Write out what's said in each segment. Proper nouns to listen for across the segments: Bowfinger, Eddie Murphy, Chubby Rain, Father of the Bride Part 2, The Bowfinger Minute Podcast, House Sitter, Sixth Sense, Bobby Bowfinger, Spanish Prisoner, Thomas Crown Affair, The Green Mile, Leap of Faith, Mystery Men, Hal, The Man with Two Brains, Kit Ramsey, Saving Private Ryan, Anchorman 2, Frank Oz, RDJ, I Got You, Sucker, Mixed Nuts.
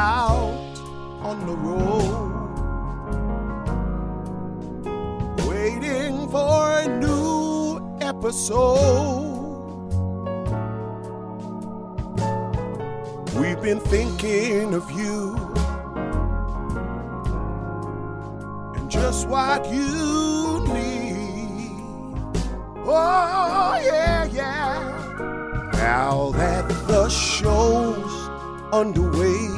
out on the road, waiting for a new episode. We've been thinking of you and just what you need. Oh, yeah, yeah. Now that the show's underway,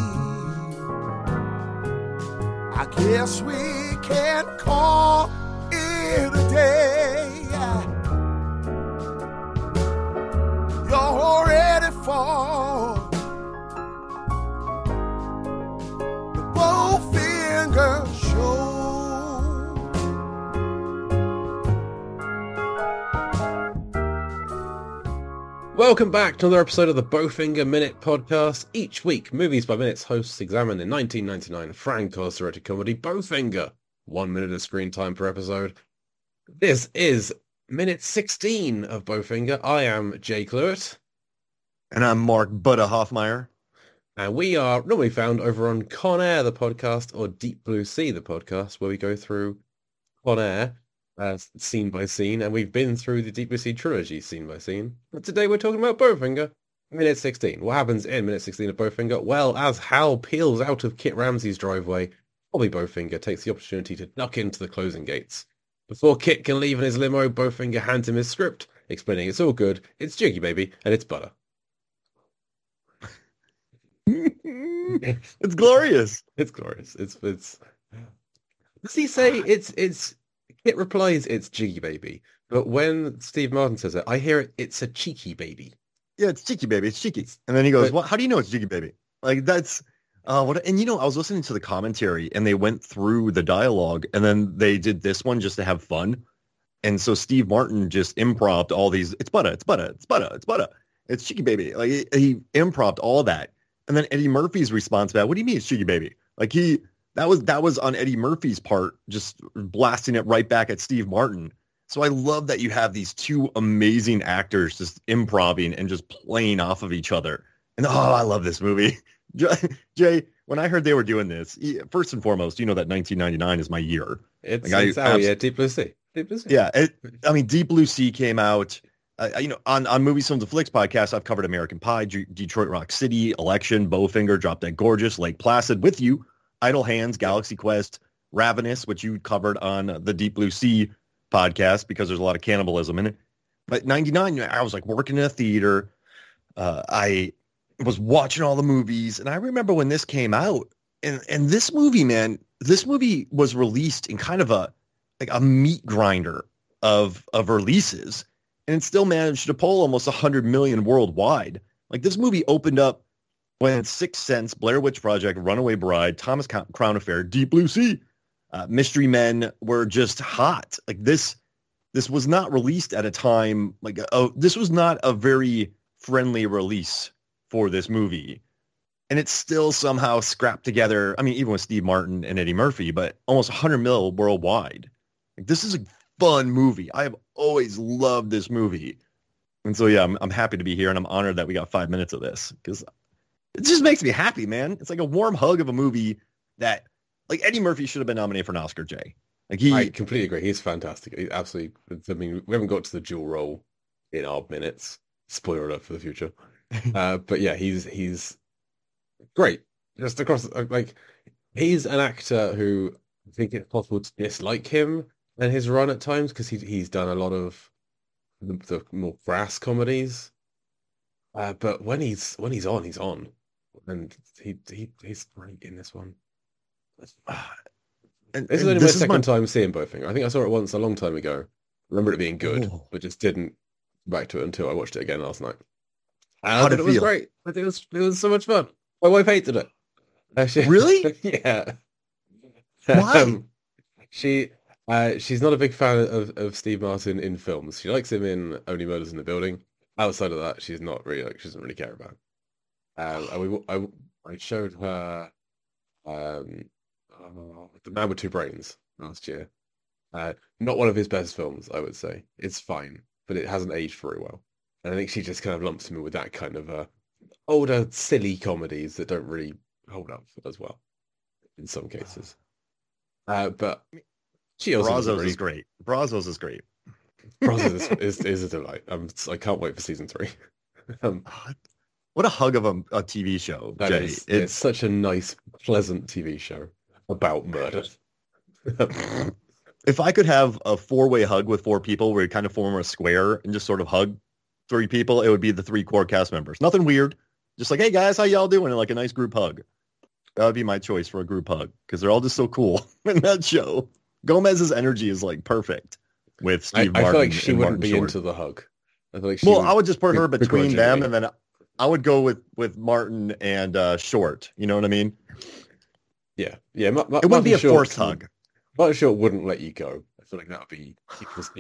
I guess we can call it a day. You're ready for the Bowfinger Show. Welcome back to another episode of the Bowfinger Minute Podcast. Each week, Movies by Minutes hosts examine in 1999 Frank Oz directed comedy Bowfinger. 1 minute of screen time per episode. This is minute 16 of Bowfinger. I am Jay Cluett. And I'm Mark Butter Hoffmeyer. And we are normally found over on Conair, the podcast, or Deep Blue Sea, the podcast, where we go through Conair scene by scene, and we've been through the Deep Blue Sea trilogy scene by scene. And today we're talking about Bowfinger, minute 16. What happens in minute 16 of Bowfinger? Well, as Hal peels out of Kit Ramsey's driveway, Bobby Bowfinger takes the opportunity to duck into the closing gates. Before Kit can leave in his limo, Bowfinger hands him his script, explaining it's all good, it's Jiggy Baby, and it's butter. It's glorious. It's glorious. It's. Does he say it's? Kit replies it's Jiggy Baby, but when Steve Martin says it, I hear it. It's a cheeky baby. Yeah, it's cheeky baby. It's cheeky. And then he goes, "What? How do you know it's Jiggy Baby? Like that's." What? And, you know, I was listening to the commentary and they went through the dialogue and then they did this one just to have fun. And so Steve Martin just improvised all these. It's butter. It's butter. It's butter. It's butter. It's cheeky baby. Like he improvised all that. And then Eddie Murphy's response to that. What do you mean it's cheeky baby? Like that was on Eddie Murphy's part, just blasting it right back at Steve Martin. So I love that you have these two amazing actors just improvising and just playing off of each other. And oh, I love this movie. Jay, when I heard they were doing this, first and foremost, you know that 1999 is my year. Deep Blue Sea. Yeah, Deep Blue Sea came out. On Movies from the Flicks podcast, I've covered American Pie, Detroit Rock City, Election, Bowfinger, Drop Dead Gorgeous, Lake Placid, with you, Idle Hands, Galaxy Quest, Ravenous, which you covered on the Deep Blue Sea podcast because there's a lot of cannibalism in it. But 99, I was like working in a theater. I was watching all the movies, and I remember when this came out, and this movie, man, this movie was released in kind of a meat grinder of releases, and it still managed to pull almost 100 million worldwide. Like, this movie opened up when Sixth Sense, Blair Witch Project, Runaway Bride, Thomas Crown Affair, Deep Blue Sea, Mystery Men were just hot. Like, this was not released at a time, like, this was not a very friendly release for this movie, and it's still somehow scrapped together. I mean, even with Steve Martin and Eddie Murphy, but almost 100 mil worldwide. Like, this is a fun movie. I have always loved this movie, and so yeah, I'm happy to be here, and I'm honored that we got 5 minutes of this because it just makes me happy, man. It's like a warm hug of a movie that, like, Eddie Murphy should have been nominated for an Oscar. Jay, like I completely agree. He's fantastic. He's absolutely. I mean, we haven't got to the dual role in our minutes. Spoiler alert for the future. But yeah, he's great. Just across, like, he's an actor who I think it's possible to dislike him and his run at times because he's done a lot of the more brass comedies. But when he's on, and he's great in this one. This is only my second time seeing Bowfinger. I think I saw it once a long time ago. I remember it being good, but just didn't back to it until I watched it again last night. It was great. It was so much fun. My wife hated it. Really? Yeah. Why? She's not a big fan of Steve Martin in films. She likes him in Only Murders in the Building. Outside of that, she's not really like she doesn't really care about him. I showed her The Man with Two Brains last year. Not one of his best films, I would say. It's fine, but it hasn't aged very well. And I think she just kind of lumps me with that kind of older, silly comedies that don't really hold up as well in some cases. But she also Brazos is great. Brazos is great. Brazos is a delight. I can't wait for season 3. What a hug of a TV show, that Jay. Is, it's such a nice, pleasant TV show about murder. If I could have a 4-way hug with 4 people where you kind of form a square and just sort of hug 3 people, it would be the 3 core cast members. Nothing weird. Just like, hey, guys, how y'all doing? And like a nice group hug. That would be my choice for a group hug because they're all just so cool in that show. Gomez's energy is like perfect with Steve Martin. I feel like she wouldn't be into the hug. I feel like she I would just put her between them and then I would go with Martin and Short. You know what I mean? Yeah. Yeah. It wouldn't be a forced hug. Martin Short wouldn't let you go. I feel like that would be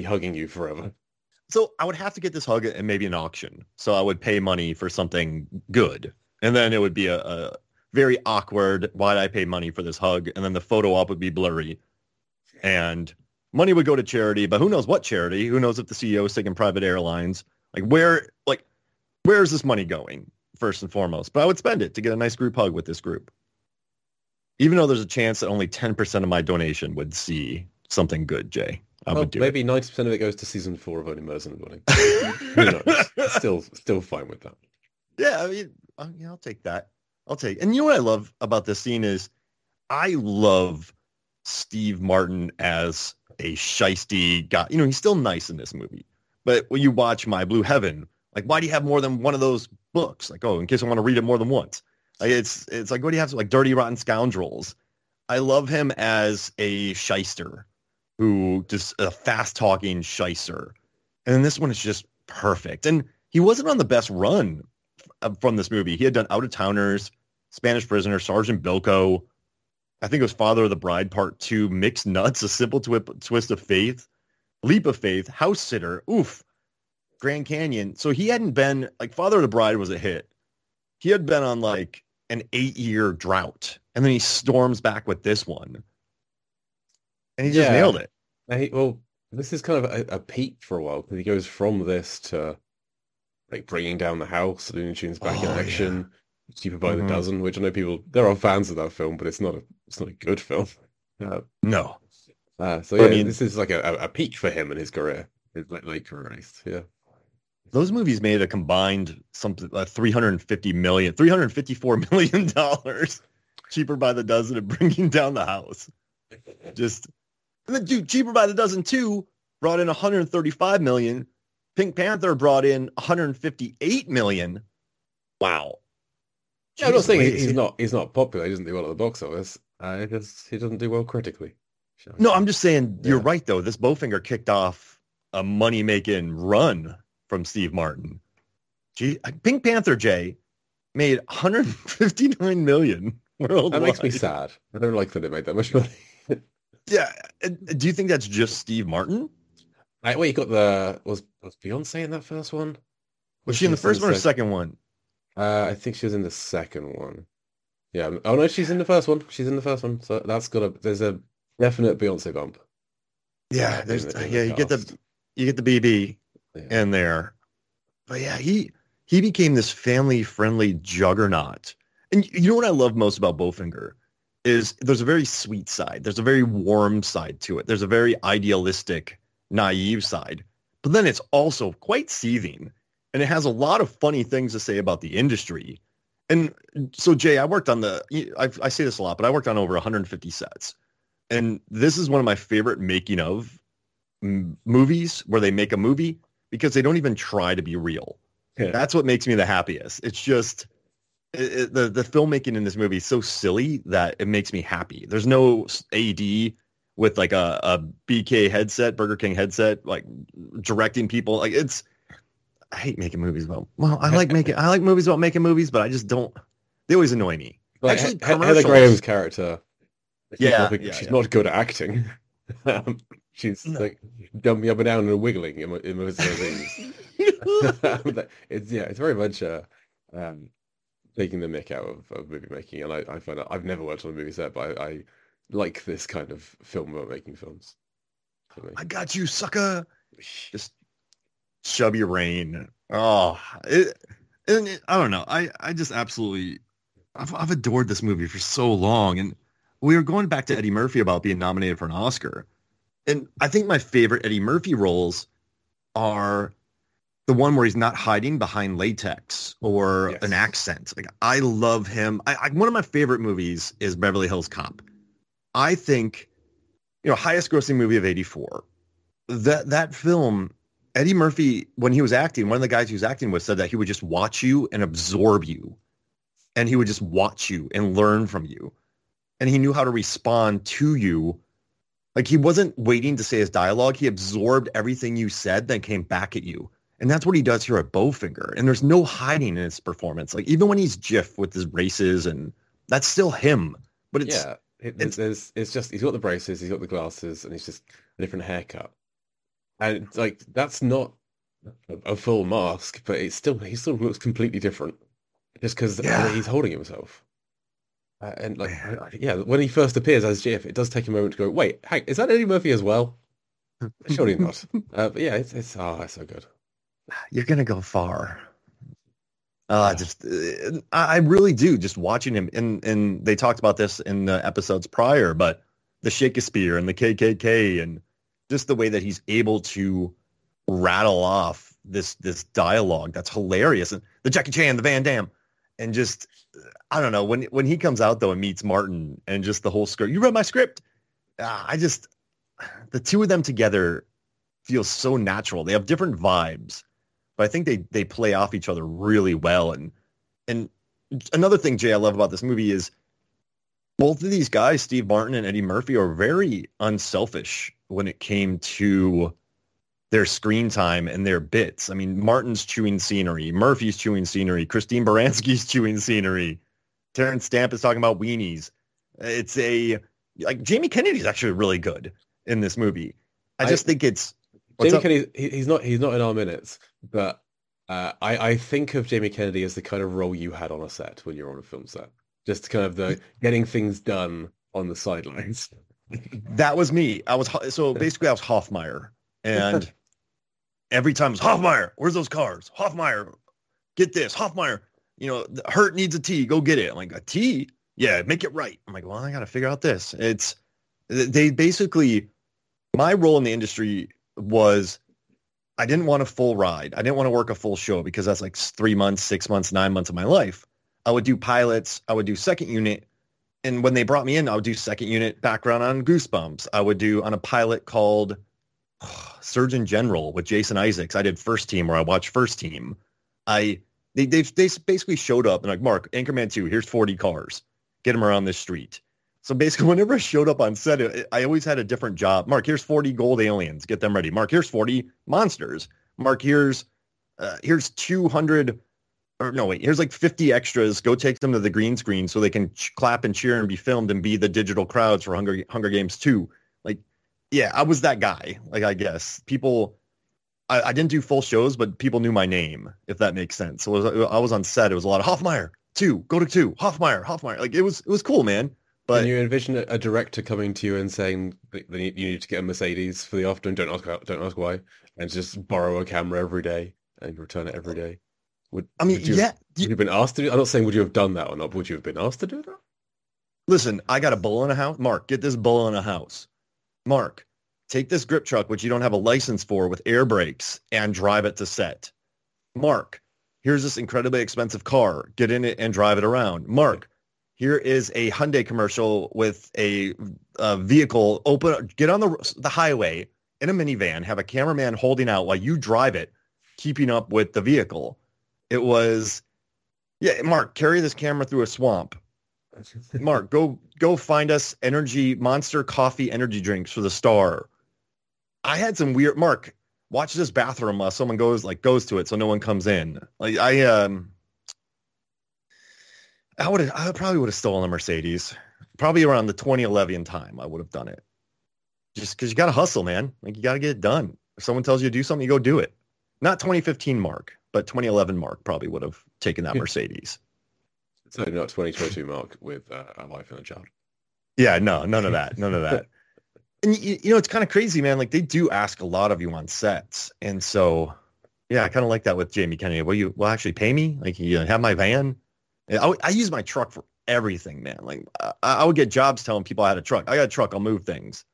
hugging you forever. So I would have to get this hug at maybe an auction. So I would pay money for something good. And then it would be a very awkward, why'd I pay money for this hug? And then the photo op would be blurry. And money would go to charity, but who knows what charity? Who knows if the CEO is taking private airlines? Where is this money going, first and foremost? But I would spend it to get a nice group hug with this group. Even though there's a chance that only 10% of my donation would see something good, Jay. Maybe 90% of it goes to season 4 of Only Murders in the Building. Who knows? Still fine with that. Yeah, I mean, I'll take that. And you know what I love about this scene is I love Steve Martin as a shisty guy. You know, he's still nice in this movie. But when you watch My Blue Heaven, like, why do you have more than one of those books? Like, oh, in case I want to read it more than once. Like, it's like, what do you have? Like, Dirty Rotten Scoundrels. I love him as a shyster who just a fast-talking shyster. And then this one is just perfect. And he wasn't on the best run from this movie. He had done Out-of-Towners, Spanish Prisoner, Sergeant Bilko. I think it was Father of the Bride Part 2, Mixed Nuts, A Simple Twist of Faith, Leap of Faith, House Sitter, Grand Canyon. So he hadn't been, like, Father of the Bride was a hit. He had been on, like, an 8-year drought. And then he storms back with this one. And he just nailed it. This is kind of a peak for a while. He goes from this to, like, Bringing Down the House, Looney Tunes Back in Action, Cheaper by the Dozen, which I know people, there are fans of that film, but it's not a good film. No. This is like a peak for him in his career. It's like late career race, yeah. Those movies made a combined something like $354 million. Cheaper by the Dozen and Bringing Down the House. And then, dude, Cheaper by the Dozen 2 brought in $135 million. Pink Panther brought in $158 million. Wow. Yeah, I'm not saying he's not popular. He doesn't do well at the box office. He doesn't do well critically. No, I'm just saying you're right though. This Bowfinger kicked off a money-making run from Steve Martin. Gee, Pink Panther, Jay, made $159 million worldwide. That makes me sad. I don't like that it made that much money. Yeah. Do you think that's just Steve Martin? You got was Beyoncé in that first one? Was she in the first one or second one? I think she was in the second one. Yeah. Oh, no, she's in the first one. So there's a definite Beyoncé bump. Yeah, you get the BB in there, but yeah, he became this family-friendly juggernaut. And you know what I love most about Bowfinger is there's a very sweet side, there's a very warm side to it, there's a very idealistic, naive side, but then it's also quite seething, and it has a lot of funny things to say about the industry. And so, Jay, I say this a lot, but I worked on over 150 sets. And this is one of my favorite making of movies where they make a movie because they don't even try to be real. Yeah. That's what makes me the happiest. It's just the filmmaking in this movie is so silly that it makes me happy. There's no AD with like a BK headset, Burger King headset, like directing people. Like I hate making movies about. Well, I like movies about making movies, but I just don't. They always annoy me. Like, actually, Heather Graham's character. She's not good at acting. She's like dumping up and down and wiggling in most of her things. It's very much taking the mick out of movie making, and I find out, I've never worked on a movie set, but I like this kind of film about making films. I got you, sucker. Just Chubby Rain. I don't know. I just absolutely I've adored this movie for so long. And we were going back to Eddie Murphy about being nominated for an Oscar. And I think my favorite Eddie Murphy roles are the one where he's not hiding behind latex or an accent. Like, I love him. One of my favorite movies is Beverly Hills Cop. I think, highest grossing movie of 84. That film, Eddie Murphy, when he was acting, one of the guys he was acting with said that he would just watch you and absorb you. And he would just watch you and learn from you. And he knew how to respond to you. Like, he wasn't waiting to say his dialogue. He absorbed everything you said, then came back at you. And that's what he does here at Bowfinger. And there's no hiding in his performance. Like, even when he's Jiff with his braces, and that's still him. But it's... Yeah, it's just, he's got the braces, he's got the glasses, and he's just a different haircut. And, like, that's not a full mask, but it's still, he still looks completely different. Just because he's holding himself. When he first appears as Jiff, it does take a moment to go, wait, hang, is that Eddie Murphy as well? Surely not. But yeah, it's that's so good. You're going to go far. I really do, just watching him. And they talked about this in the episodes prior, but the Shakespeare and the KKK and just the way that he's able to rattle off this dialogue that's hilarious. And the Jackie Chan, the Van Damme. And just, I don't know, when he comes out, though, and meets Martin and just the whole script, you read my script. The two of them together feel so natural. They have different vibes, but I think they play off each other really well. And another thing, Jay, I love about this movie is both of these guys, Steve Martin and Eddie Murphy, are very unselfish when it came to their screen time and their bits. I mean, Martin's chewing scenery, Murphy's chewing scenery, Christine Baranski's chewing scenery, Terrence Stamp is talking about weenies. It's Jamie Kennedy's actually really good in this movie. I think it's Jamie Kennedy. He's not in our minutes, but I think of Jamie Kennedy as the kind of role you had on a set when you're on a film set, just kind of the getting things done on the sidelines. That was me. I was Hoffmeyer, and every time it's Hoffmeyer, where's those cars? Hoffmeyer, get this. Hoffmeyer, Hurt needs a tea. Go get it. I'm like, a tea? Yeah, make it right. I'm like, well, I got to figure out this. My role in the industry was I didn't want a full ride. I didn't want to work a full show because that's like 3 months, 6 months, 9 months of my life. I would do pilots. I would do second unit. And when they brought me in, I would do second unit background on Goosebumps. I would do on a pilot called Surgeon General with Jason Isaacs. I did first team, where I watched first team. They basically showed up and like, Mark, Anchorman 2, here's 40 cars. Get them around this street. So basically, whenever I showed up on set, I always had a different job. Mark, here's 40 gold aliens. Get them ready. Mark, here's 40 monsters. Mark, here's 200... Or no, wait, here's like 50 extras. Go take them to the green screen so they can clap and cheer and be filmed and be the digital crowds for Hunger Games 2. Like, yeah, I was that guy, like, I guess. People... I didn't do full shows, but people knew my name, if that makes sense. So I was on set. It was a lot of Hoffmeyer, 2, go to 2, Hoffmeyer. Like, it was cool, man. But, can you envision a director coming to you and saying you need to get a Mercedes for the afternoon? Don't ask why, and just borrow a camera every day and return it every day. Would you have been asked to do? I'm not saying would you have done that or not. But would you have been asked to do that? Listen, I got a bull in a house. Mark, get this bull in a house. Mark, take this grip truck, which you don't have a license for, with air brakes, and drive it to set. Mark, here's this incredibly expensive car. Get in it and drive it around. Mark, here is a Hyundai commercial with a vehicle. Get on the highway in a minivan. Have a cameraman holding out while you drive it, keeping up with the vehicle. It was, yeah, Mark, carry this camera through a swamp. Mark, go find us monster coffee energy drinks for the star. I had some weird. Mark, watch this bathroom while someone goes to it so no one comes in. Like, I probably would have stolen a Mercedes. Probably around the 2011 time, I would have done it. Just because you got to hustle, man. Like, you got to get it done. If someone tells you to do something, you go do it. Not 2015 Mark, but 2011 Mark probably would have taken that Mercedes. So not 2022 Mark with a wife and a child. Yeah, no, none of that. None of that. And, it's kind of crazy, man. Like, they do ask a lot of you on sets. And so, yeah, I kind of like that with Jamie Kennedy. Will actually pay me? Like, you have my van? I use my truck for everything, man. Like I would get jobs telling people I had a truck. I got a truck. I'll move things.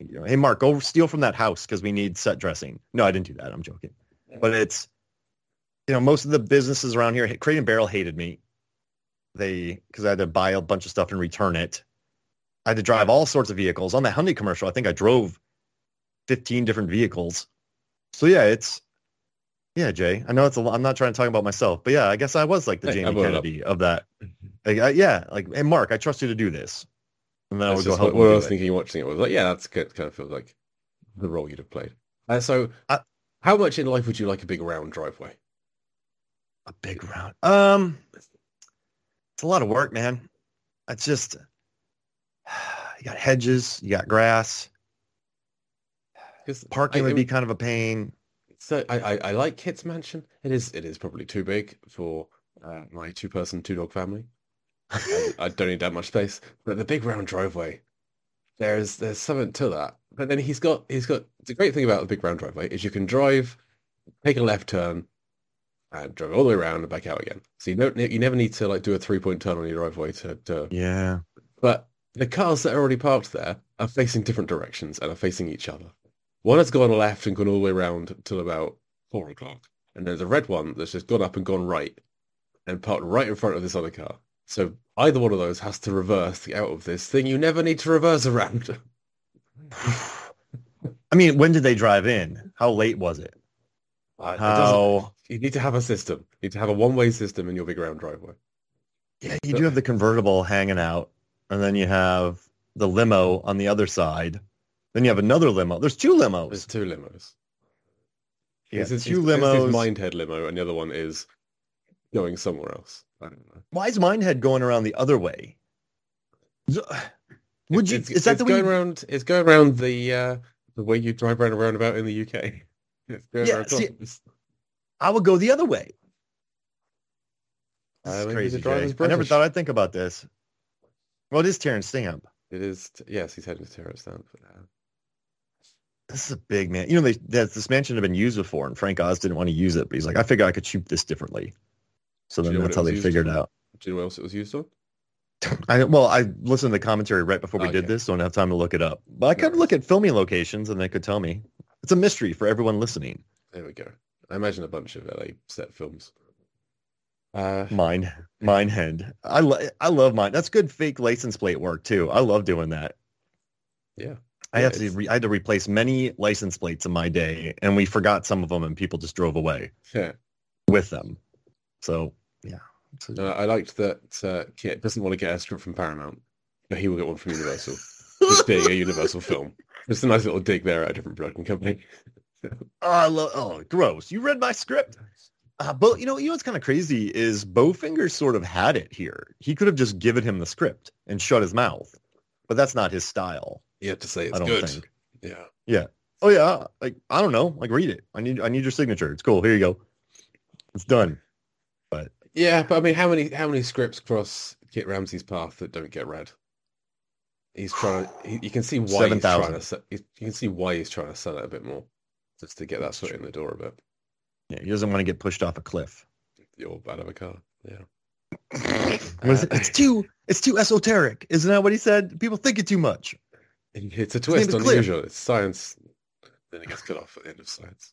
You know, hey, Mark, go steal from that house because we need set dressing. No, I didn't do that. I'm joking. But it's, you know, most of the businesses around here, Crate & Barrel hated me. Because I had to buy a bunch of stuff and return it. I had to drive all sorts of vehicles. On that Hyundai commercial, I think I drove 15 different vehicles. So yeah, Jay, I know it's a lot. I'm not trying to talk about myself, but yeah, I guess I was like the Jamie Kennedy of that. Like, hey, Mark, I trust you to do this. And then I would go help. What I was thinking watching it was like, yeah, that's good. Kind of feels like the role you'd have played. So how much in life would you like a big round driveway? A big round. It's a lot of work, man. It's just, you got hedges, you got grass. Parking would be kind of a pain. So I like Kit's mansion. It is probably too big for my two-person, two-dog family. I don't need that much space. But the big round driveway, there's something to that. But then he's got the great thing about the big round driveway is you can drive, take a left turn, and drive all the way around and back out again. So you never need to like do a three-point turn on your driveway to yeah. But the cars that are already parked there are facing different directions and are facing each other. One has gone left and gone all the way around till about 4 o'clock, and there's a red one that's just gone up and gone right and parked right in front of this other car. So either one of those has to reverse to get out of this thing you never need to reverse around. I mean, when did they drive in? How late was it? You need to have a system. You need to have a one-way system in your big round driveway. Yeah, you do have the convertible hanging out, and then you have the limo on the other side. Then you have another limo. There's two limos. There's two limos. Yeah, two limos. This is Mindhead limo, and the other one is going somewhere else. I don't know. Why is Mindhead going around the other way? Would you? Is that the way? It's going around the way you drive around a roundabout in the UK. I would go the other way. That's crazy. I never thought I'd think about this. Well, it is Terrence Stamp. It is. Yes, he's heading to Terrence Stamp for now. This is a big man. You know, this mansion had been used before, and Frank Oz didn't want to use it, but he's like, I figure I could shoot this differently. So then that's how they figured out. Do you know what else it was used on? I listened to the commentary right before we did this, so I don't have time to look it up. But I could look at filming locations, and they could tell me. It's a mystery for everyone listening. There we go. I imagine a bunch of LA set films. Mindhead. I love mine. That's good fake license plate work too. I love doing that. Yeah. I had to replace many license plates in my day, and we forgot some of them, and people just drove away with them. So yeah. I liked that Kit doesn't want to get a script from Paramount, but he will get one from Universal. Just being a Universal film. It's a nice little dig there at a different production company. Gross. You read my script. But you know what's kind of crazy is Bowfinger sort of had it here. He could have just given him the script and shut his mouth, but that's not his style. You have to say it's good. Think. Yeah. Yeah. Oh yeah. Like, I don't know. Like, read it. I need your signature. It's cool. Here you go. It's done. But yeah. But I mean, how many scripts cross Kit Ramsey's path that don't get read? He's trying to. You can see why he's trying to. You can see why he's trying to sell it a bit more, just to get that foot in the door a bit. Yeah, he doesn't want to get pushed off a cliff. You're out of a car. Yeah. It's too esoteric. Isn't that what he said? People think it too much. It's a twist on the usual. It's science. Then it gets cut off at the end of science.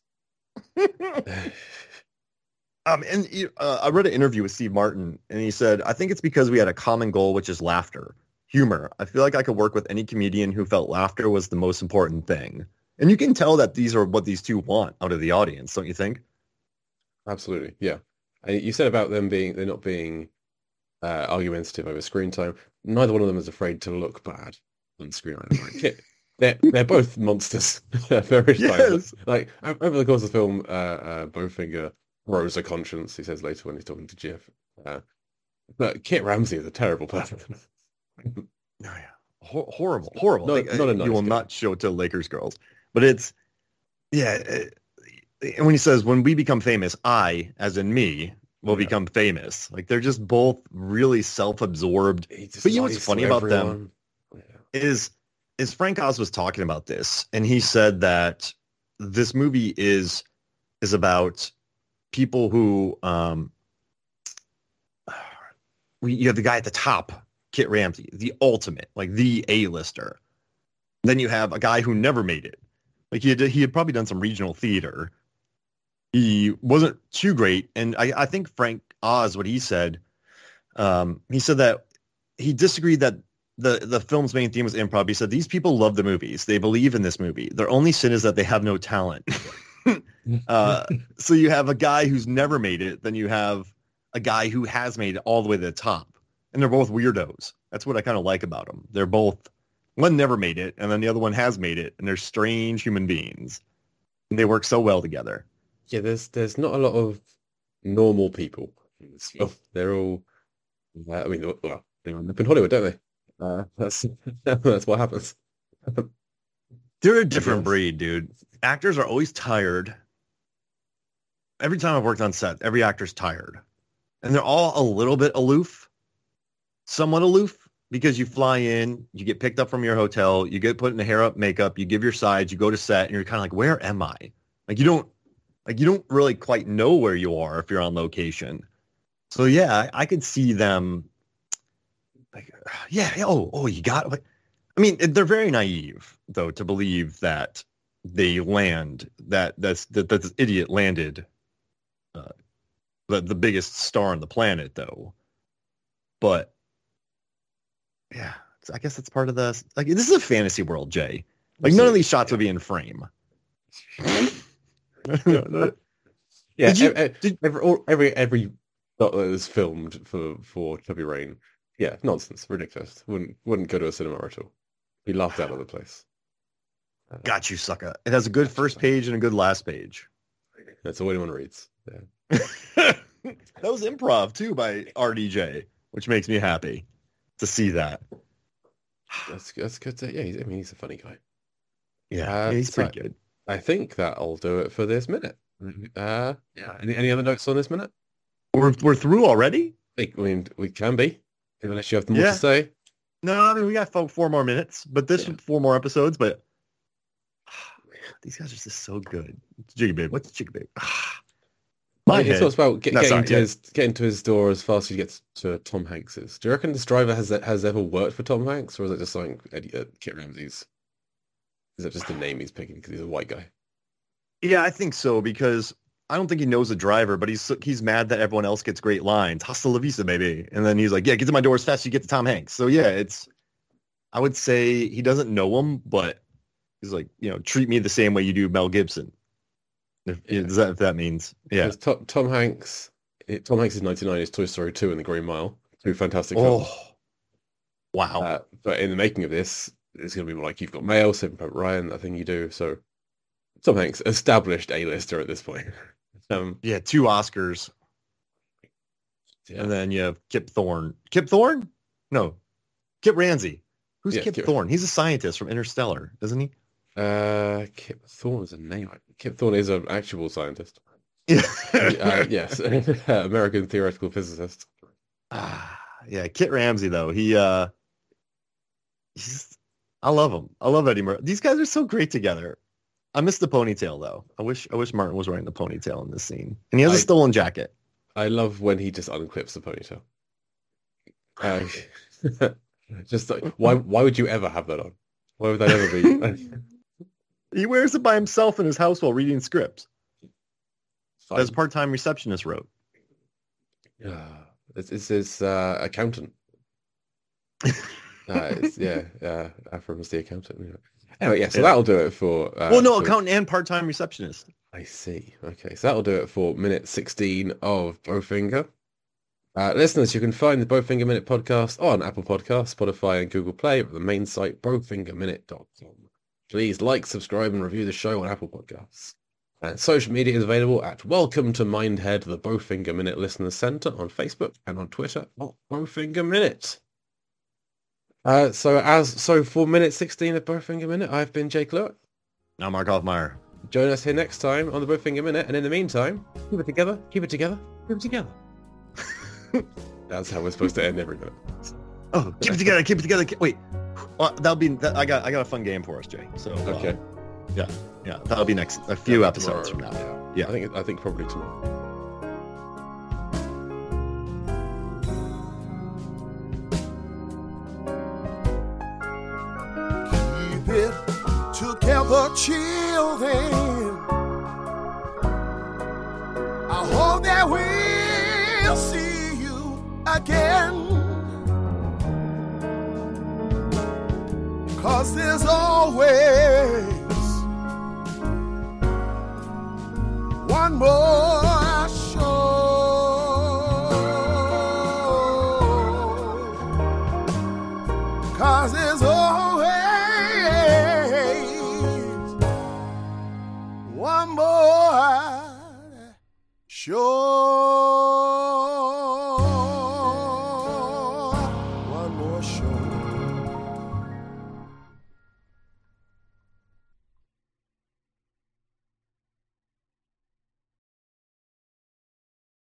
And I read an interview with Steve Martin, and he said, I think it's because we had a common goal, which is laughter, humor. I feel like I could work with any comedian who felt laughter was the most important thing. And you can tell that these are what these two want out of the audience, don't you think? Absolutely, yeah. And you said about they're not being argumentative over screen time. Neither one of them is afraid to look bad on screen. They're both monsters at various times. Like, over the course of the film, Bowfinger grows a conscience, he says later when he's talking to Jiff. But Kit Ramsey is a terrible person. Oh, yeah. Horrible. Not a nice you will guy. Not show it to Lakers girls. But it's, and when he says, when we become famous, I, as in me, will become famous. Like, they're just both really self-absorbed. But you know what's funny about them is Frank Oz was talking about this, and he said that this movie is about people who you have the guy at the top, Kit Ramsey, the ultimate, like the A-lister. Then you have a guy who never made it. Like he had probably done some regional theater. He wasn't too great. And I think Frank Oz, what he said that he disagreed that the film's main theme was improv. He said, these people love the movies. They believe in this movie. Their only sin is that they have no talent. So you have a guy who's never made it. Then you have a guy who has made it all the way to the top. And they're both weirdos. That's what I kind of like about them. They're both, one never made it, and then the other one has made it. And they're strange human beings. And they work so well together. Yeah, there's not a lot of normal people in this film. They're all, I mean, well, they end up in Hollywood, don't they? That's what happens. They're a different breed, dude. Actors are always tired. Every time I've worked on set, every actor's tired. And they're all a little bit aloof, somewhat aloof, because you fly in, you get picked up from your hotel, you get put in the hair up, makeup, you give your sides, you go to set, and you're kind of like, where am I? Like you don't really quite know where you are if you're on location. So yeah, I could see them. Like, yeah, oh, you got it. Like, I mean, they're very naive, though, to believe that they land, that this idiot landed the biggest star on the planet, though. But, yeah, I guess that's part of the... Like, this is a fantasy world, Jay. Like, none of these shots would be in frame. Yeah, every shot that was filmed for Chubby Rain... Yeah, nonsense, ridiculous. Wouldn't go to a cinema at all. Be laughed out of the place. Got you, sucker. It has a good first page and a good last page. That's all anyone reads. Yeah. That was improv too by RDJ, which makes me happy to see that. That's good. To, yeah, he's a funny guy. Yeah, he's pretty good. I think that'll do it for this minute. Yeah. Any other notes on this minute? We're through already. I mean, we can be. Unless you have more to say. No, I mean, we got four more minutes, but this four more episodes, but these guys are just so good. It's Jiggy Baby. What's Jiggy Baby? He talks about getting to his door as fast as he gets to Tom Hanks's. Do you reckon this driver has ever worked for Tom Hanks, or is it just like Kit Ramsey's? Is it just the name he's picking because he's a white guy? Yeah, I think so, because... I don't think he knows the driver, but he's mad that everyone else gets great lines. Hasta la vista, baby. And then he's like, yeah, get to my door as fast as you get to Tom Hanks. So, yeah, I would say he doesn't know him, but he's like, treat me the same way you do Mel Gibson. If that means, yeah. Tom Hanks is 99, is Toy Story 2 and The Green Mile. Two fantastic films. Wow. But in the making of this, it's going to be more like You've Got Mail, Saving Private Ryan, that thing you do. So Tom Hanks, established A-lister at this point. Yeah, 2 Oscars. Yeah. And then you have Kip Thorne. Kip Thorne? No. Kit Ramsey. Who's Kip Thorne? He's a scientist from Interstellar, isn't he? Kip Thorne is a name. Kip Thorne is an actual scientist. Yes. American theoretical physicist. Yeah, Kit Ramsey, though. He's, I love him. I love Eddie Murphy. These guys are so great together. I miss the ponytail, though. I wish Martin was wearing the ponytail in this scene. And he has a stolen jacket. I love when he just unclips the ponytail. Just like, why would you ever have that on? Why would that ever be? He wears it by himself in his house while reading scripts. That his part-time receptionist wrote. It's his accountant. Afram's the accountant. Yeah. Anyway, yeah, so that'll do it for... accountant and part-time receptionist. I see. Okay, so that'll do it for minute 16 of Bowfinger. Listeners, you can find the Bowfinger Minute podcast on Apple Podcasts, Spotify, and Google Play, but the main site, bowfingerminute.com. Please like, subscribe, and review the show on Apple Podcasts. And social media is available at Welcome to Mindhead, the Bowfinger Minute Listener Centre on Facebook and on Twitter at Bowfinger Minute. So for minute 16 of Bowfinger Minute, I've been Jake Lewis. I'm Mark Hoffmeyer. Join us here next time on the Bowfinger Minute, and in the meantime, keep it together, keep it together, keep it together. That's how we're supposed to end every minute. Oh, keep it together, keep it together. Wait, I got a fun game for us, Jay. So okay, yeah, that'll be next a few episodes tomorrow, from now. Yeah, I think probably tomorrow. together children. I hope that we'll see you again, 'cause there's always one more show, 'cause there's always one more show.